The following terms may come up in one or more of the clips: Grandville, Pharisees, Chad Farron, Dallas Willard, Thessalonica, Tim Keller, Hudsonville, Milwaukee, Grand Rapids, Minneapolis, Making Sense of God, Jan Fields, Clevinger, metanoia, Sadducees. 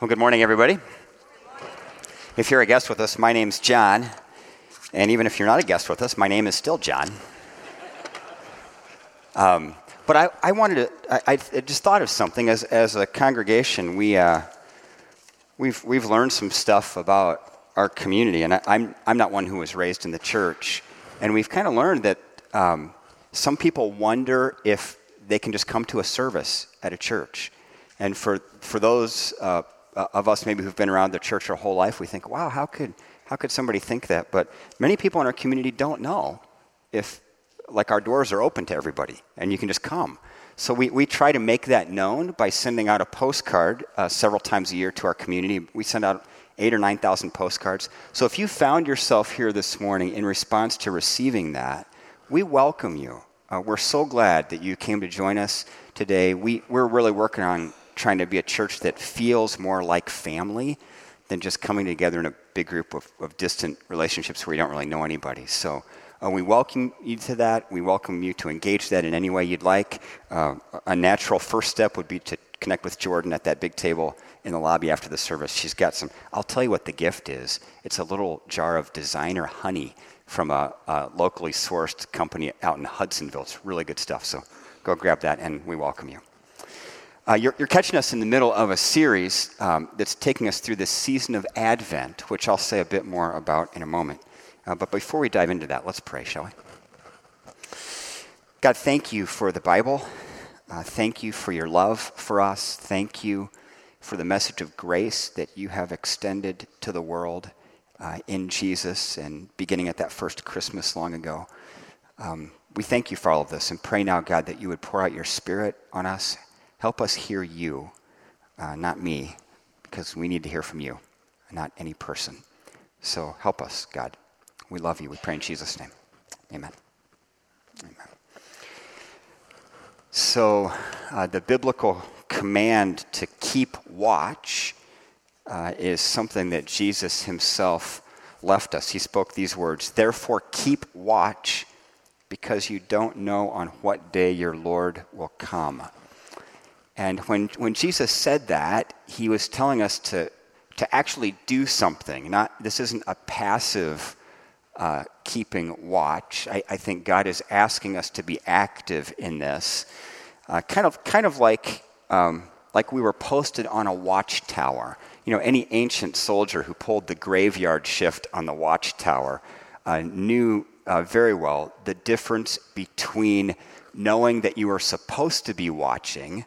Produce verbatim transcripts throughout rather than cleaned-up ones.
Well, good morning, everybody. If you're a guest with us, my name's John. And even if you're not a guest with us, my name is still John. Um, but I, I wanted to—I I just thought of something. As as a congregation, we uh, we've we've learned some stuff about our community, and I, I'm I'm not one who was raised in the church, and we've kind of learned that um, some people wonder if they can just come to a service at a church, and for for those uh, of us maybe who've been around the church our whole life, we think, wow, how could How could somebody think that? But many people in our community don't know if, like, our doors are open to everybody and you can just come. So we, we try to make that known by sending out a postcard uh, several times a year to our community. We send out eight or nine thousand postcards. So if you found yourself here this morning in response to receiving that, we welcome you. Uh, we're so glad that you came to join us today. We, we're really working on trying to be a church that feels more like family than just coming together in a big group of, of distant relationships where you don't really know anybody. So uh, we welcome you to that. We welcome you to engage that in any way you'd like. Uh, a natural first step would be to connect with Jordan at that big table in the lobby after the service. She's got some, I'll tell you what the gift is. It's a little jar of designer honey from a, a locally sourced company out in Hudsonville. It's really good stuff. So go grab that, and we welcome you. Uh, you're, you're catching us in the middle of a series um, that's taking us through this season of Advent, which I'll say a bit more about in a moment. Uh, but before we dive into that, let's pray, shall we? God, thank you for the Bible. Uh, thank you for your love for us. Thank you for the message of grace that you have extended to the world uh, in Jesus and beginning at that first Christmas long ago. Um, we thank you for all of this and pray now, God, that you would pour out your Spirit on us. Help us hear you, uh, not me, because we need to hear from you, not any person. So help us, God. We love you. We pray in Jesus' name. Amen. Amen. So uh, the biblical command to keep watch uh, is something that Jesus himself left us. He spoke these words, "Therefore keep watch, because you don't know on what day your Lord will come." And when, when Jesus said that, he was telling us to, to actually do something. Not this isn't a passive uh, keeping watch. I, I think God is asking us to be active in this, uh, kind of kind of like um, like we were posted on a watchtower. You know, any ancient soldier who pulled the graveyard shift on the watchtower uh, knew uh, very well the difference between knowing that you were supposed to be watching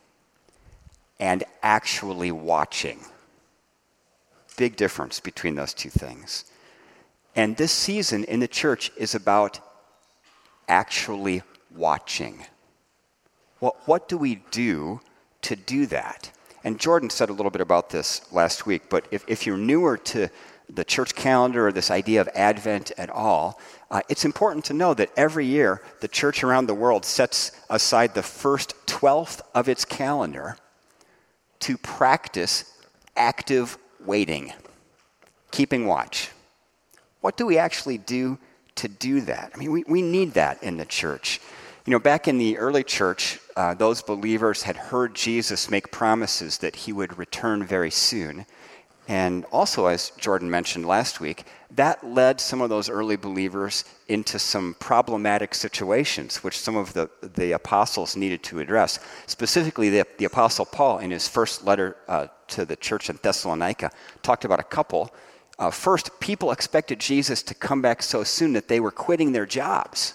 and actually watching. Big difference between those two things. And this season in the church is about actually watching. Well, what do we do to do that? And Jordan said a little bit about this last week, but if, if you're newer to the church calendar or this idea of Advent at all, uh, it's important to know that every year the church around the world sets aside the first twelfth of its calendar to practice active waiting, keeping watch. What do we actually do to do that? I mean, we, we need that in the church. You know, back in the early church, uh, those believers had heard Jesus make promises that he would return very soon. And also, as Jordan mentioned last week, that led some of those early believers into some problematic situations, which some of the, the apostles needed to address. Specifically, the, the Apostle Paul, in his first letter uh, to the church in Thessalonica, talked about a couple. Uh, first, people expected Jesus to come back so soon that they were quitting their jobs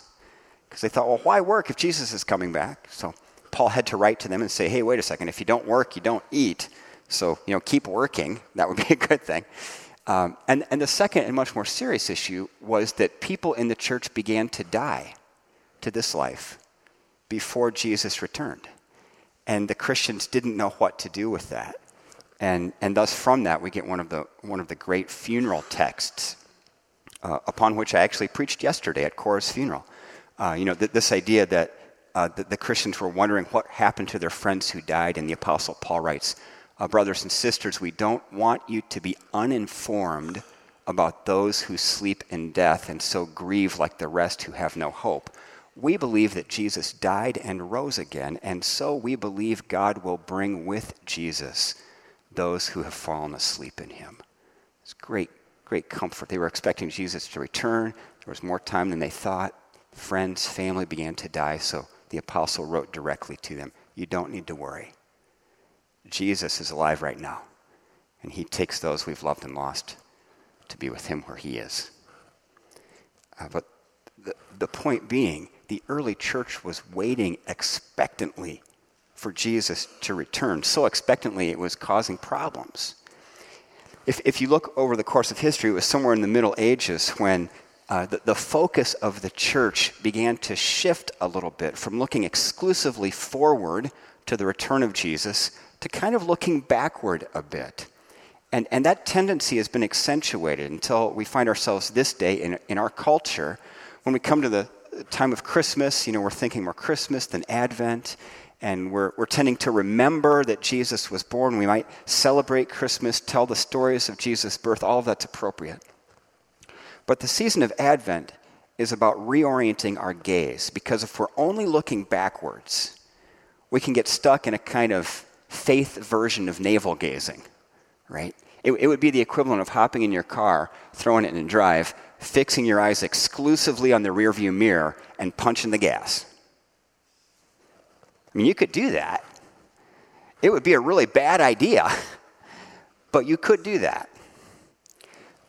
because they thought, well, why work if Jesus is coming back? So Paul had to write to them and say, hey, wait a second, if you don't work, you don't eat. So, you know, keep working. That would be a good thing. Um, and, and the second and much more serious issue was that people in the church began to die to this life before Jesus returned. And the Christians didn't know what to do with that. And and thus from that we get one of the one of the great funeral texts uh, upon which I actually preached yesterday at Cora's funeral. Uh, you know, th- this idea that uh, the, the Christians were wondering what happened to their friends who died, and the Apostle Paul writes, Uh, brothers and sisters, we don't want you to be uninformed about those who sleep in death and so grieve like the rest who have no hope. We believe that Jesus died and rose again, and so we believe God will bring with Jesus those who have fallen asleep in him. It's great, great comfort. They were expecting Jesus to return. There was more time than they thought. Friends, family began to die, so the apostle wrote directly to them, you don't need to worry. Jesus is alive right now, and he takes those we've loved and lost to be with him where he is. Uh, but the, the point being, the early church was waiting expectantly for Jesus to return. So expectantly, it was causing problems. If, if you look over the course of history, it was somewhere in the Middle Ages when Uh, the, the focus of the church began to shift a little bit from looking exclusively forward to the return of Jesus to kind of looking backward a bit. And, and that tendency has been accentuated until we find ourselves this day in, in our culture. When we come to the time of Christmas, you know, we're thinking more Christmas than Advent, and we're, we're tending to remember that Jesus was born. We might celebrate Christmas, tell the stories of Jesus' birth. All of that's appropriate. But the season of Advent is about reorienting our gaze, because if we're only looking backwards, we can get stuck in a kind of faith version of navel gazing, right? It, it would be the equivalent of hopping in your car, throwing it in drive, fixing your eyes exclusively on the rearview mirror, and punching the gas. I mean, you could do that. It would be a really bad idea, but you could do that.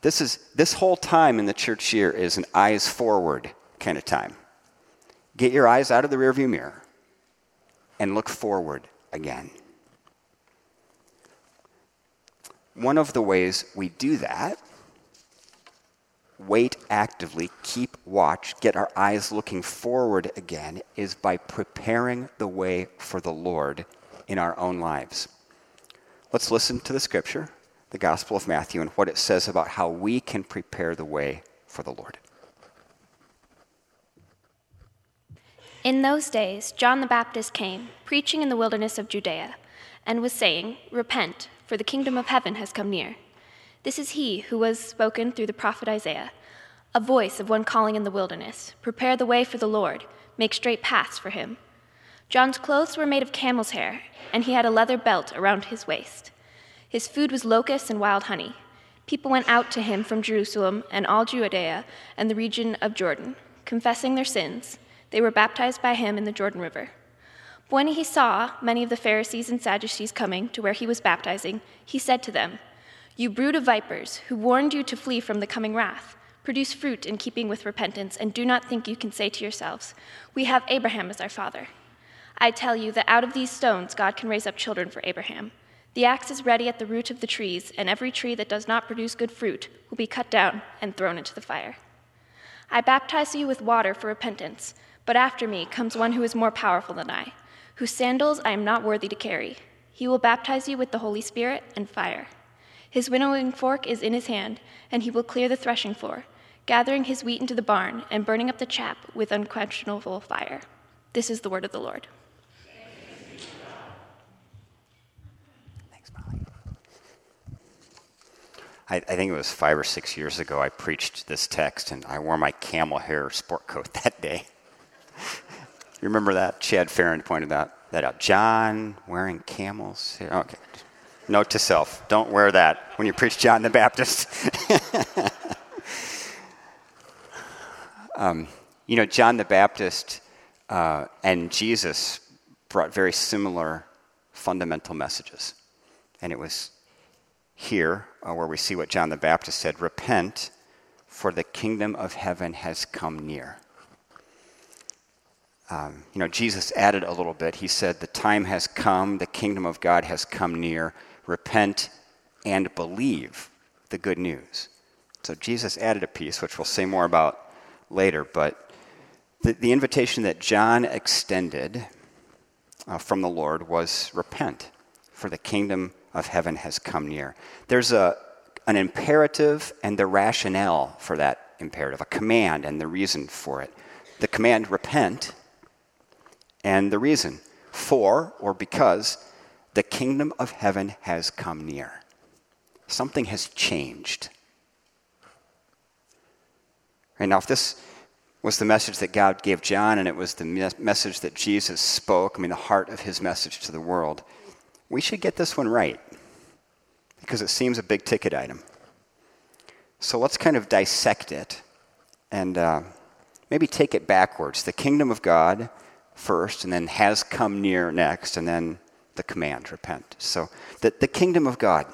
This is this whole time in the church year is an eyes forward kind of time. Get your eyes out of the rearview mirror and look forward again. One of the ways we do that, wait actively, keep watch, get our eyes looking forward again, is by preparing the way for the Lord in our own lives. Let's listen to the scripture, the Gospel of Matthew, and what it says about how we can prepare the way for the Lord. In those days, John the Baptist came, preaching in the wilderness of Judea, and was saying, Repent, for the kingdom of heaven has come near. This is he who was spoken through the prophet Isaiah, a voice of one calling in the wilderness, Prepare the way for the Lord, make straight paths for him. John's clothes were made of camel's hair, and he had a leather belt around his waist. His food was locusts and wild honey. People went out to him from Jerusalem and all Judea and the region of Jordan, confessing their sins. They were baptized by him in the Jordan River. When he saw many of the Pharisees and Sadducees coming to where he was baptizing, he said to them, You brood of vipers, who warned you to flee from the coming wrath, produce fruit in keeping with repentance, and do not think you can say to yourselves, We have Abraham as our father. I tell you that out of these stones God can raise up children for Abraham. The axe is ready at the root of the trees, and every tree that does not produce good fruit will be cut down and thrown into the fire. I baptize you with water for repentance, but after me comes one who is more powerful than I, whose sandals I am not worthy to carry. He will baptize you with the Holy Spirit and fire. His winnowing fork is in his hand, and he will clear the threshing floor, gathering his wheat into the barn and burning up the chaff with unquenchable fire. This is the word of the Lord. I think it was five or six years ago I preached this text, and I wore my camel hair sport coat that day. You remember that? Chad Farron pointed that, that out. John wearing camel's hair. Okay. Note to self, don't wear that when you preach John the Baptist. um, you know, John the Baptist uh, and Jesus brought very similar fundamental messages, and it was here, uh, where we see what John the Baptist said, Repent, for the kingdom of heaven has come near. Um, you know, Jesus added a little bit. He said, The time has come, the kingdom of God has come near. Repent and believe the good news. So Jesus added a piece, which we'll say more about later, but the, the invitation that John extended uh, from the Lord was, Repent, for the kingdom of heaven has come near. There's a an imperative and the rationale for that imperative, a command and the reason for it. The command, repent, and the reason, for or because the kingdom of heaven has come near. Something has changed. Right now, if this was the message that God gave John and it was the me- message that Jesus spoke, I mean, the heart of his message to the world, we should get this one right. because it seems a big ticket item. So let's kind of dissect it and uh, maybe take it backwards. The kingdom of God first, and then has come near next, and then the command, repent. So the, the kingdom of God.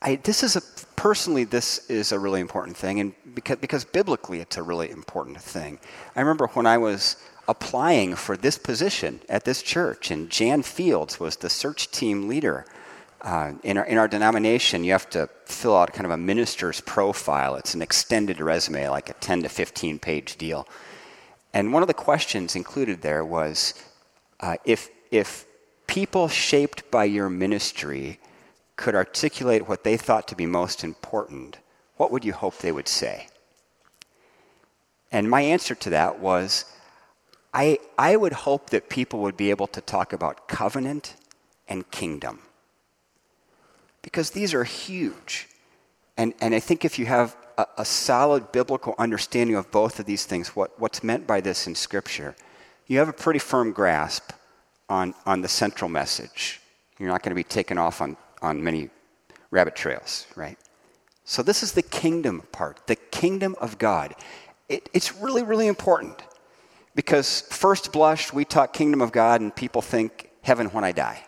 I, this is a, personally, this is a really important thing, and because, because biblically it's a really important thing. I remember when I was applying for this position at this church, and Jan Fields was the search team leader. Uh, in our in our denomination, you have to fill out kind of a minister's profile. It's an extended resume, like a ten to fifteen page deal. And one of the questions included there was, uh, if if people shaped by your ministry could articulate what they thought to be most important, what would you hope they would say? And my answer to that was, I I would hope that people would be able to talk about covenant and kingdom, because these are huge. And and I think if you have a, a solid biblical understanding of both of these things, what, what's meant by this in Scripture, you have a pretty firm grasp on, on the central message. You're not going to be taken off on, on many rabbit trails, right? So this is the kingdom part, the kingdom of God. It, it's really, really important, because first blush, we talk kingdom of God and people think heaven when I die.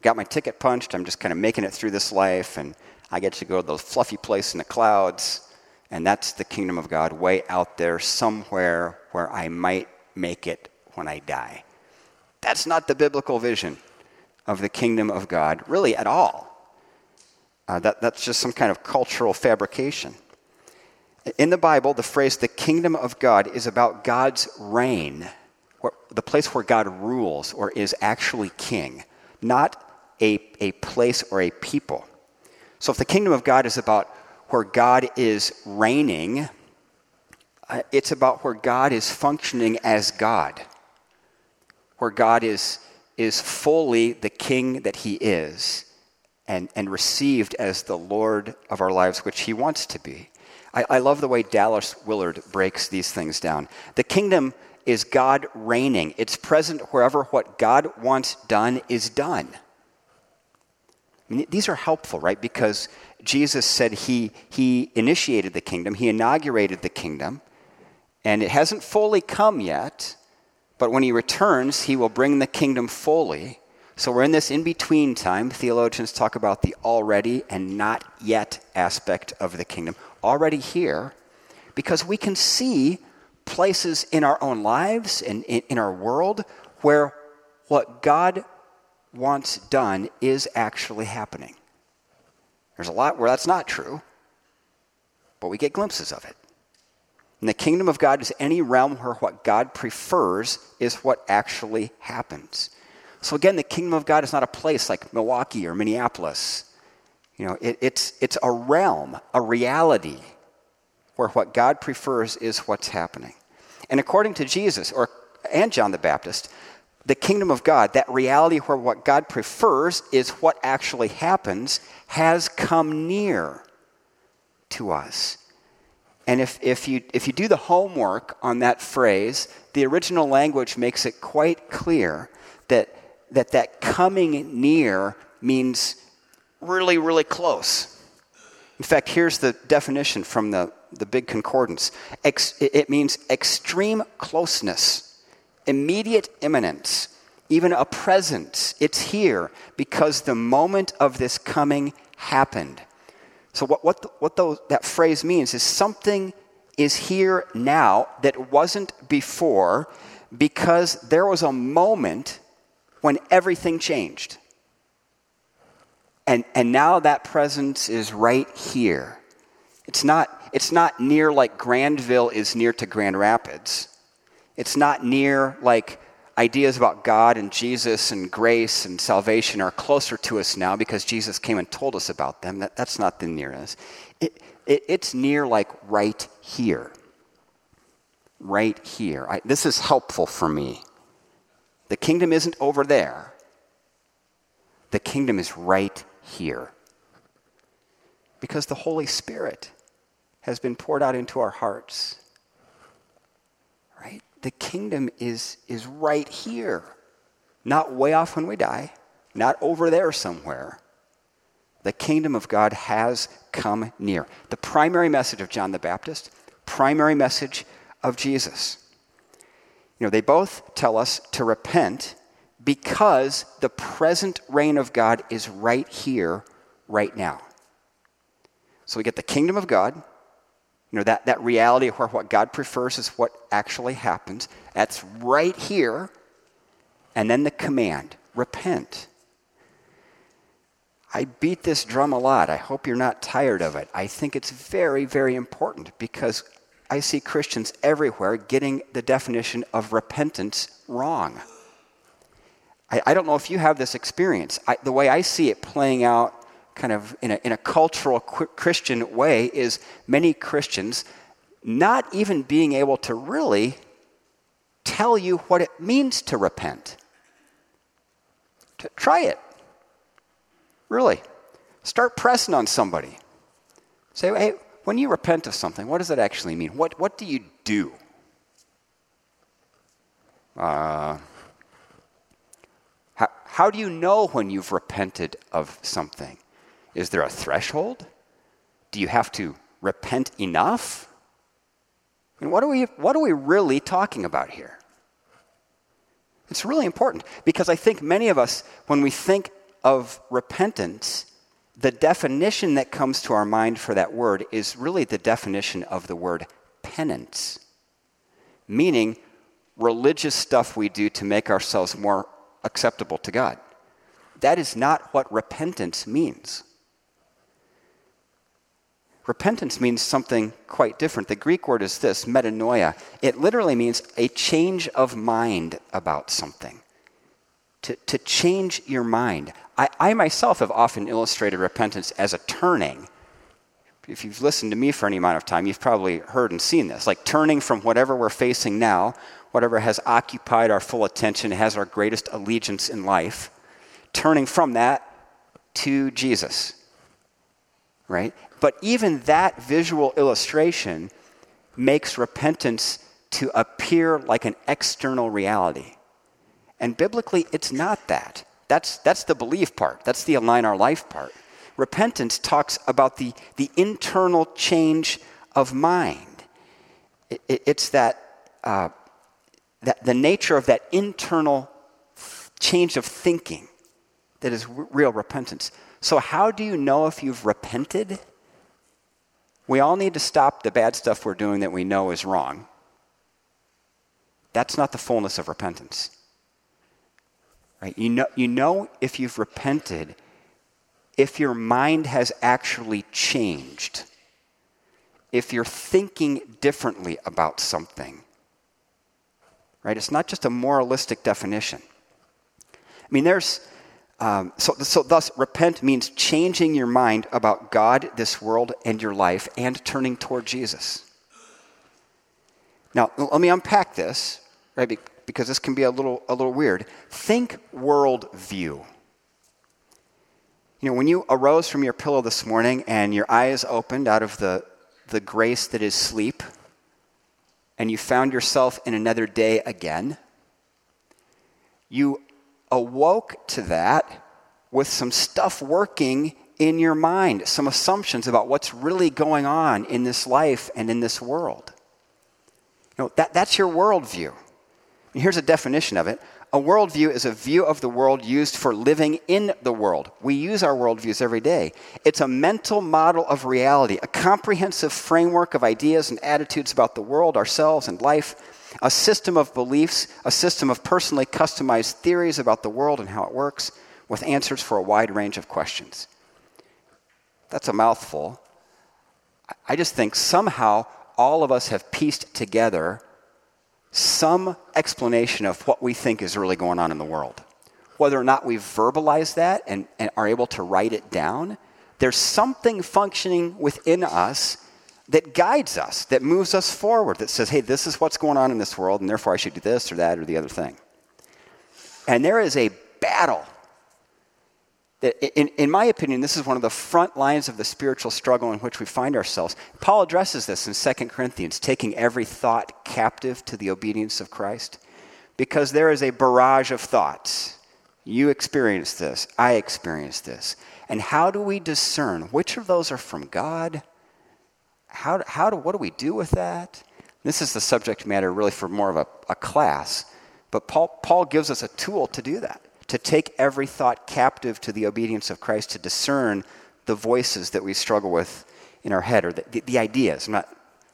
Got my ticket punched, I'm just kind of making it through this life, and I get to go to the fluffy place in the clouds, and that's the kingdom of God way out there somewhere where I might make it when I die. That's not the biblical vision of the kingdom of God, really, at all. Uh, that, that's just some kind of cultural fabrication. In the Bible, the phrase the kingdom of God is about God's reign, the place where God rules or is actually king, not a, a place or a people. So if the kingdom of God is about where God is reigning, uh, it's about where God is functioning as God, where God is is fully the king that he is, and, and received as the Lord of our lives, which he wants to be. I, I love the way Dallas Willard breaks these things down. The kingdom is God reigning. It's present wherever what God wants done is done. I mean, these are helpful, right? Because Jesus said he, he initiated the kingdom, he inaugurated the kingdom, and it hasn't fully come yet, but when he returns, he will bring the kingdom fully. So we're in this in-between time. Theologians talk about the already and not yet aspect of the kingdom. Already here, because we can see places in our own lives and in our world where what God wants done is actually happening. There's a lot where that's not true, but we get glimpses of it. And the kingdom of God is any realm where what God prefers is what actually happens. So again, the kingdom of God is not a place like Milwaukee or Minneapolis. You know, it, it's it's a realm, a reality, where what God prefers is what's happening. And according to Jesus or and John the Baptist, the kingdom of God, that reality where what God prefers is what actually happens, has come near to us. And if, if you if you do the homework on that phrase, the original language makes it quite clear that that, that coming near means really, really close. In fact, here's the definition from the, the big concordance. Ex, it means extreme closeness, immediate imminence, even a presence. It's here because the moment of this coming happened. So what what, the, what those, that phrase means is something is here now that wasn't before, because there was a moment when everything changed. And and now that presence is right here. It's not it's not near like Grandville is near to Grand Rapids. It's not near like ideas about God and Jesus and grace and salvation are closer to us now because Jesus came and told us about them. That, that's not the nearness. It, it, it's near like right here. Right here. I, this is helpful for me. The kingdom isn't over there. The kingdom is right here, because the Holy Spirit has been poured out into our hearts, right? The kingdom is, is right here, not way off when we die, not over there somewhere, The kingdom of God has come near. The primary message of John the Baptist, primary message of Jesus. You know, they both tell us to repent because the present reign of God is right here, right now. So we get the kingdom of God, you know, that, that reality where what God prefers is what actually happens. That's right here. And then the command, repent. I beat this drum a lot. I hope you're not tired of it. I think it's very, very important because I see Christians everywhere getting the definition of repentance wrong. I, I don't know if you have this experience. I, the way I see it playing out kind of in a, in a cultural Christian way is many Christians not even being able to really tell you what it means to repent. To try it. Really. Start pressing on somebody. Say, hey, when you repent of something, what does that actually mean? What what do you do? Uh, how, how do you know when you've repented of something? Is there a threshold? Do you have to repent enough? And what are we what are we really talking about here? It's really important because I think many of us, when we think of repentance, the definition that comes to our mind for that word is really the definition of the word penance, meaning religious stuff we do to make ourselves more acceptable to God. That is not what repentance means. Repentance means something quite different. The Greek word is this, metanoia. It literally means a change of mind about something. To, to change your mind. I, I myself have often illustrated repentance as a turning. If you've listened to me for any amount of time, you've probably heard and seen this. Like turning from whatever we're facing now, whatever has occupied our full attention, has our greatest allegiance in life, turning from that to Jesus, right? But even that visual illustration makes repentance to appear like an external reality. And biblically, it's not that. That's that's the belief part. That's the align our life part. Repentance talks about the, the internal change of mind. It, it, it's that, uh, that the nature of that internal th- change of thinking that is w- real repentance. So how do you know if you've repented? We all need to stop the bad stuff we're doing that we know is wrong. That's not the fullness of repentance. Right? You know, you know if you've repented, if your mind has actually changed, if you're thinking differently about something. Right? It's not just a moralistic definition. I mean, there's um, so so thus repent means changing your mind about God, this world, and your life, and turning toward Jesus. Now, let me unpack this, right? Because because this can be a little a little weird. Think worldview. You know, when you arose from your pillow this morning and your eyes opened out of the, the grace that is sleep, and you found yourself in another day again, you awoke to that with some stuff working in your mind, some assumptions about what's really going on in this life and in this world. You know, that, that's your worldview. Here's a definition of it. A worldview is a view of the world used for living in the world. We use our worldviews every day. It's a mental model of reality, a comprehensive framework of ideas and attitudes about the world, ourselves, and life, a system of beliefs, a system of personally customized theories about the world and how it works, with answers for a wide range of questions. That's a mouthful. I just think somehow all of us have pieced together some explanation of what we think is really going on in the world. Whether or not we verbalize that and, and are able to write it down, there's something functioning within us that guides us, that moves us forward, that says, hey, this is what's going on in this world, and therefore I should do this or that or the other thing. And there is a battle. In, in my opinion, this is one of the front lines of the spiritual struggle in which we find ourselves. Paul addresses this in Second Corinthians, taking every thought captive to the obedience of Christ, because there is a barrage of thoughts You experience this. I experience this. And how do we discern which of those are from God? How, how do, what do we do with that? This is the subject matter really for more of a, a class. But Paul, Paul gives us a tool to do that, to take every thought captive to the obedience of Christ, to discern the voices that we struggle with in our head, or the, the, the ideas. Not,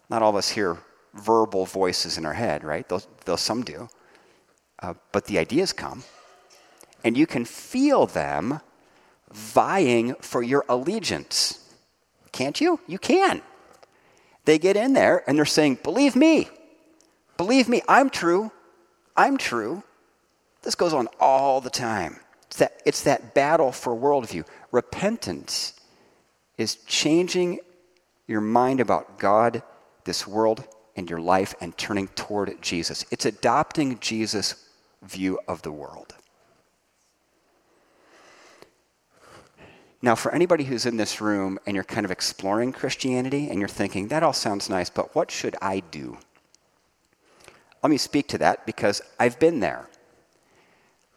not all of us hear verbal voices in our head, right? Those, though some do. Uh, but the ideas come. And you can feel them vying for your allegiance. Can't you? You can. They get in there and they're saying, believe me. Believe me, I'm true. I'm true. This goes on all the time. It's that, it's that battle for worldview. Repentance is changing your mind about God, this world, and your life, and turning toward Jesus. It's adopting Jesus' view of the world. Now, for anybody who's in this room and you're kind of exploring Christianity and you're thinking, that all sounds nice, but what should I do? Let me speak to that because I've been there.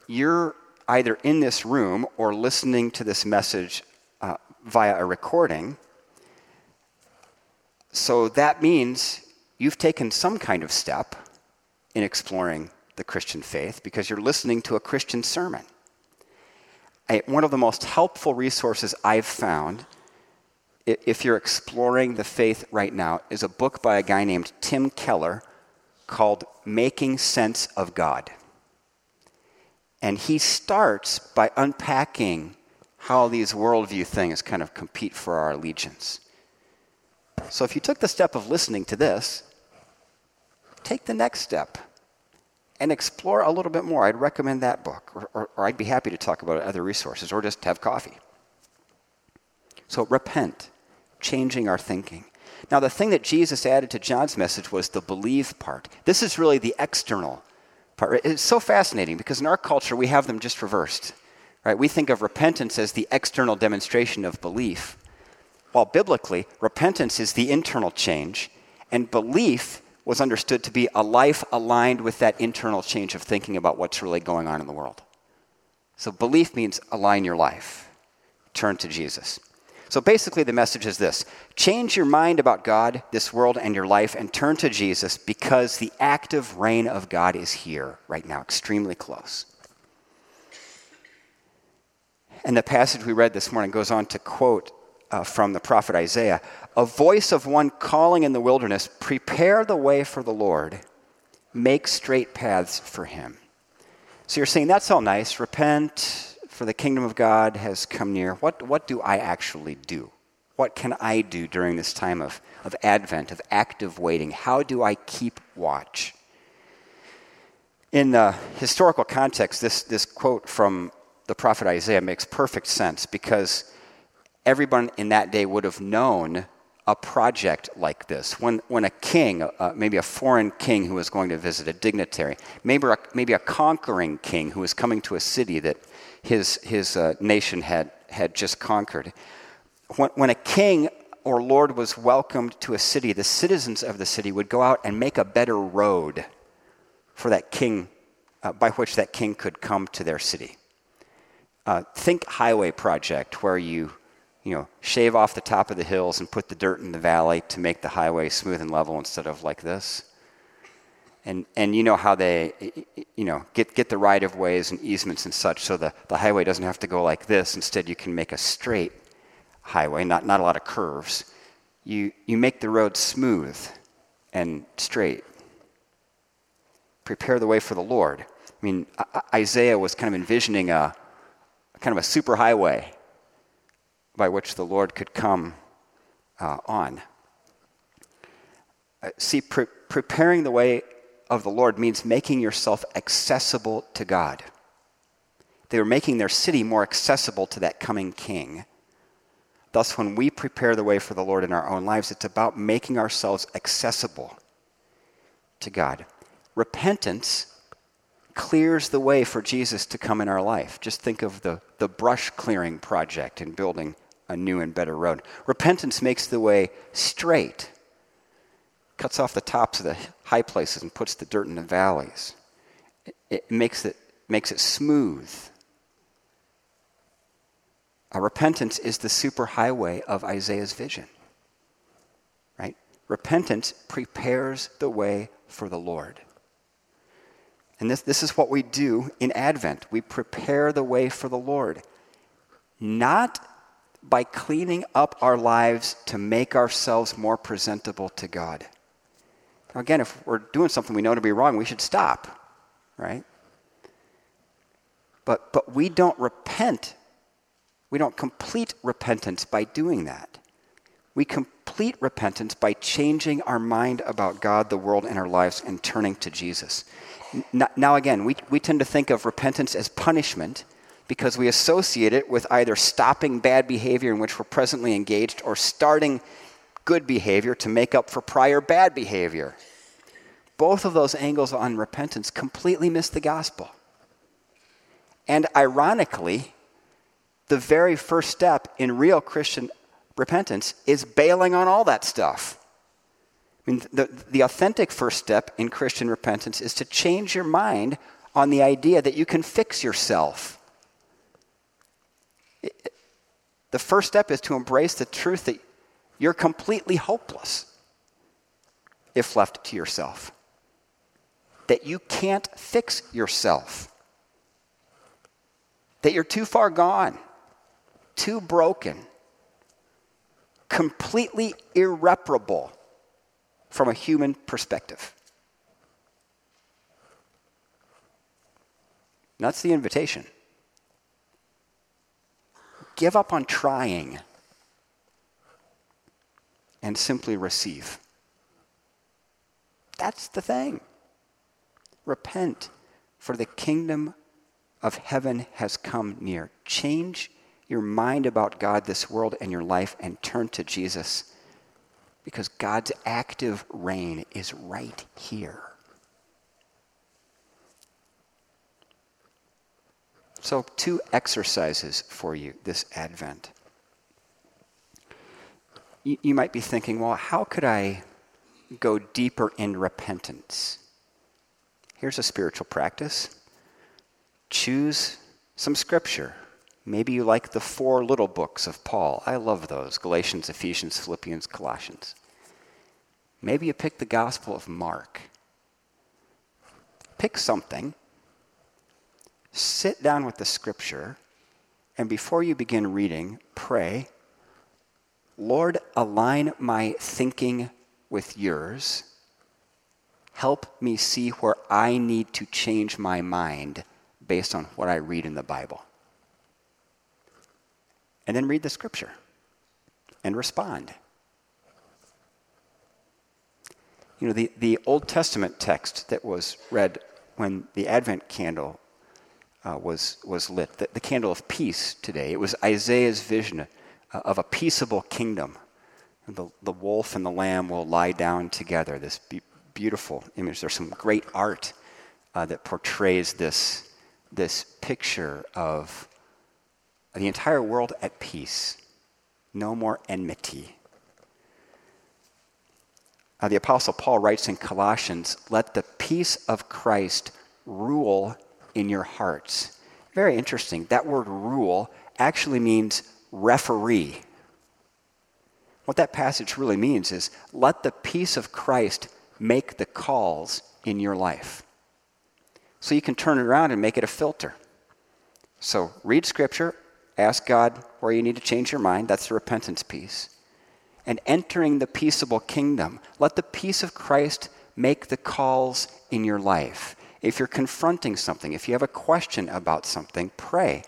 You're either in this room or listening to this message uh, via a recording. So that means you've taken some kind of step in exploring the Christian faith because you're listening to a Christian sermon. I, one of the most helpful resources I've found, if you're exploring the faith right now, is a book by a guy named Tim Keller called Making Sense of God. And he starts by unpacking how these worldview things kind of compete for our allegiance. So if you took the step of listening to this, take the next step and explore a little bit more. I'd recommend that book, or, or, or I'd be happy to talk about other resources, or just have coffee. So repent, changing our thinking. Now, the thing that Jesus added to John's message was the believe part. This is really the external part. It's so fascinating because in our culture, we have them just reversed, right? We think of repentance as the external demonstration of belief, while biblically, repentance is the internal change, and belief was understood to be a life aligned with that internal change of thinking about what's really going on in the world. So belief means align your life, turn to Jesus. So basically the message is this: change your mind about God, this world, and your life, and turn to Jesus because the active reign of God is here right now, extremely close. And the passage we read this morning goes on to quote Uh, from the prophet Isaiah, a voice of one calling in the wilderness, prepare the way for the Lord, make straight paths for him. So you're saying, that's all nice, repent, for the kingdom of God has come near. What what do I actually do? What can I do during this time of, of Advent, of active waiting? How do I keep watch? In the historical context, this this quote from the prophet Isaiah makes perfect sense because everyone in that day would have known a project like this. When when a king, uh, maybe a foreign king who was going to visit a dignitary, maybe a, maybe a conquering king who was coming to a city that his his uh, nation had, had just conquered. When, when a king or lord was welcomed to a city, the citizens of the city would go out and make a better road for that king, uh, by which that king could come to their city. Uh, think highway project where you... you know, shave off the top of the hills and put the dirt in the valley to make the highway smooth and level instead of like this. And and you know how they, you know, get, get the right-of-ways and easements and such so the, the highway doesn't have to go like this. Instead, you can make a straight highway, not, not a lot of curves. You, you make the road smooth and straight. Prepare the way for the Lord. I mean, Isaiah was kind of envisioning a kind of a super highway by which the Lord could come uh, on. Uh, see, pre- preparing the way of the Lord means making yourself accessible to God. They were making their city more accessible to that coming king. Thus, when we prepare the way for the Lord in our own lives, it's about making ourselves accessible to God. Repentance clears the way for Jesus to come in our life. Just think of the, the brush clearing project and building a new and better road. Repentance makes the way straight, cuts off the tops of the high places and puts the dirt in the valleys. It, it makes it makes it smooth Uh, repentance is the superhighway of Isaiah's vision, right? Repentance prepares the way for the Lord. And this, this is what we do in Advent. We prepare the way for the Lord, not by cleaning up our lives to make ourselves more presentable to God. Now again, if we're doing something we know to be wrong, we should stop, right? But but we don't repent. We don't complete repentance by doing that. We complete repentance by changing our mind about God, the world, and our lives and turning to Jesus. Now again, we, we tend to think of repentance as punishment because we associate it with either stopping bad behavior in which we're presently engaged or starting good behavior to make up for prior bad behavior. Both of those angles on repentance completely miss the gospel. And ironically, the very first step in real Christian repentance is bailing on all that stuff. I mean, the, the authentic first step in Christian repentance is to change your mind on the idea that you can fix yourself. It, the first step is to embrace the truth that you're completely hopeless if left to yourself, that you can't fix yourself, that you're too far gone, too broken, completely irreparable from a human perspective. And that's the invitation. Give up on trying and simply receive. That's the thing. Repent, for the kingdom of heaven has come near. Change your mind about God, this world, and your life, and turn to Jesus, because God's active reign is right here. So two exercises for you this Advent. You, you might be thinking, well, how could I go deeper in repentance? Here's a spiritual practice. Choose some scripture. Maybe you like the four little books of Paul. I love those. Galatians, Ephesians, Philippians, Colossians. Maybe you pick the Gospel of Mark. Pick something. Sit down with the scripture. And before you begin reading, pray, Lord, align my thinking with yours. Help me see where I need to change my mind based on what I read in the Bible. And then read the scripture and respond. You know, the, the Old Testament text that was read when the Advent candle uh, was, was lit, the, the candle of peace today, it was Isaiah's vision of a peaceable kingdom. And the, the wolf and the lamb will lie down together, this be- beautiful image. There's some great art uh, that portrays this, this picture of the entire world at peace. No more enmity. Uh, the Apostle Paul writes in Colossians, let the peace of Christ rule in your hearts. Very interesting. That word rule actually means referee. What that passage really means is, let the peace of Christ make the calls in your life. So you can turn it around and make it a filter. So read scripture, ask God where you need to change your mind. That's the repentance piece. And entering the peaceable kingdom, let the peace of Christ make the calls in your life. If you're confronting something, if you have a question about something, pray.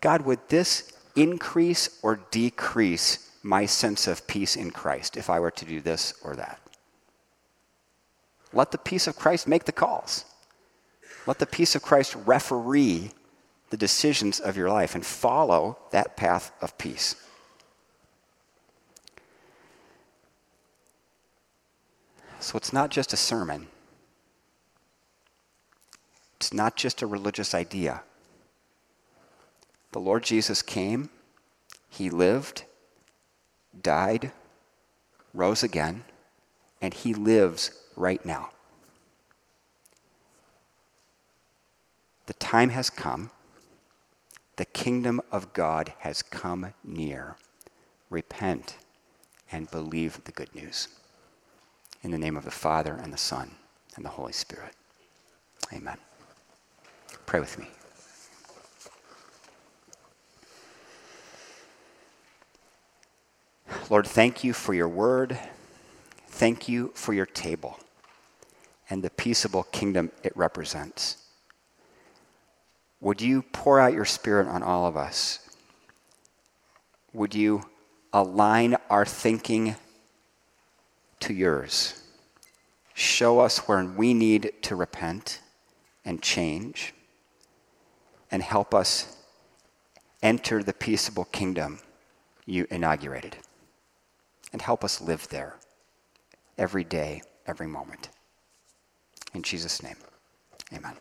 God, would this increase or decrease my sense of peace in Christ if I were to do this or that? Let the peace of Christ make the calls. Let the peace of Christ referee the decisions of your life and follow that path of peace. So it's not just a sermon. It's not just a religious idea. The Lord Jesus came, he lived, died, rose again, and he lives right now. The time has come. the kingdom of God has come near. Repent and believe the good news. In the name of the Father, and the Son, and the Holy Spirit. Amen. Pray with me. Lord, thank you for your word. Thank you for your table and the peaceable kingdom it represents. Would you pour out your Spirit on all of us? Would you align our thinking to yours? Show us where we need to repent and change, and help us enter the peaceable kingdom you inaugurated, and help us live there every day, every moment. In Jesus' name, amen.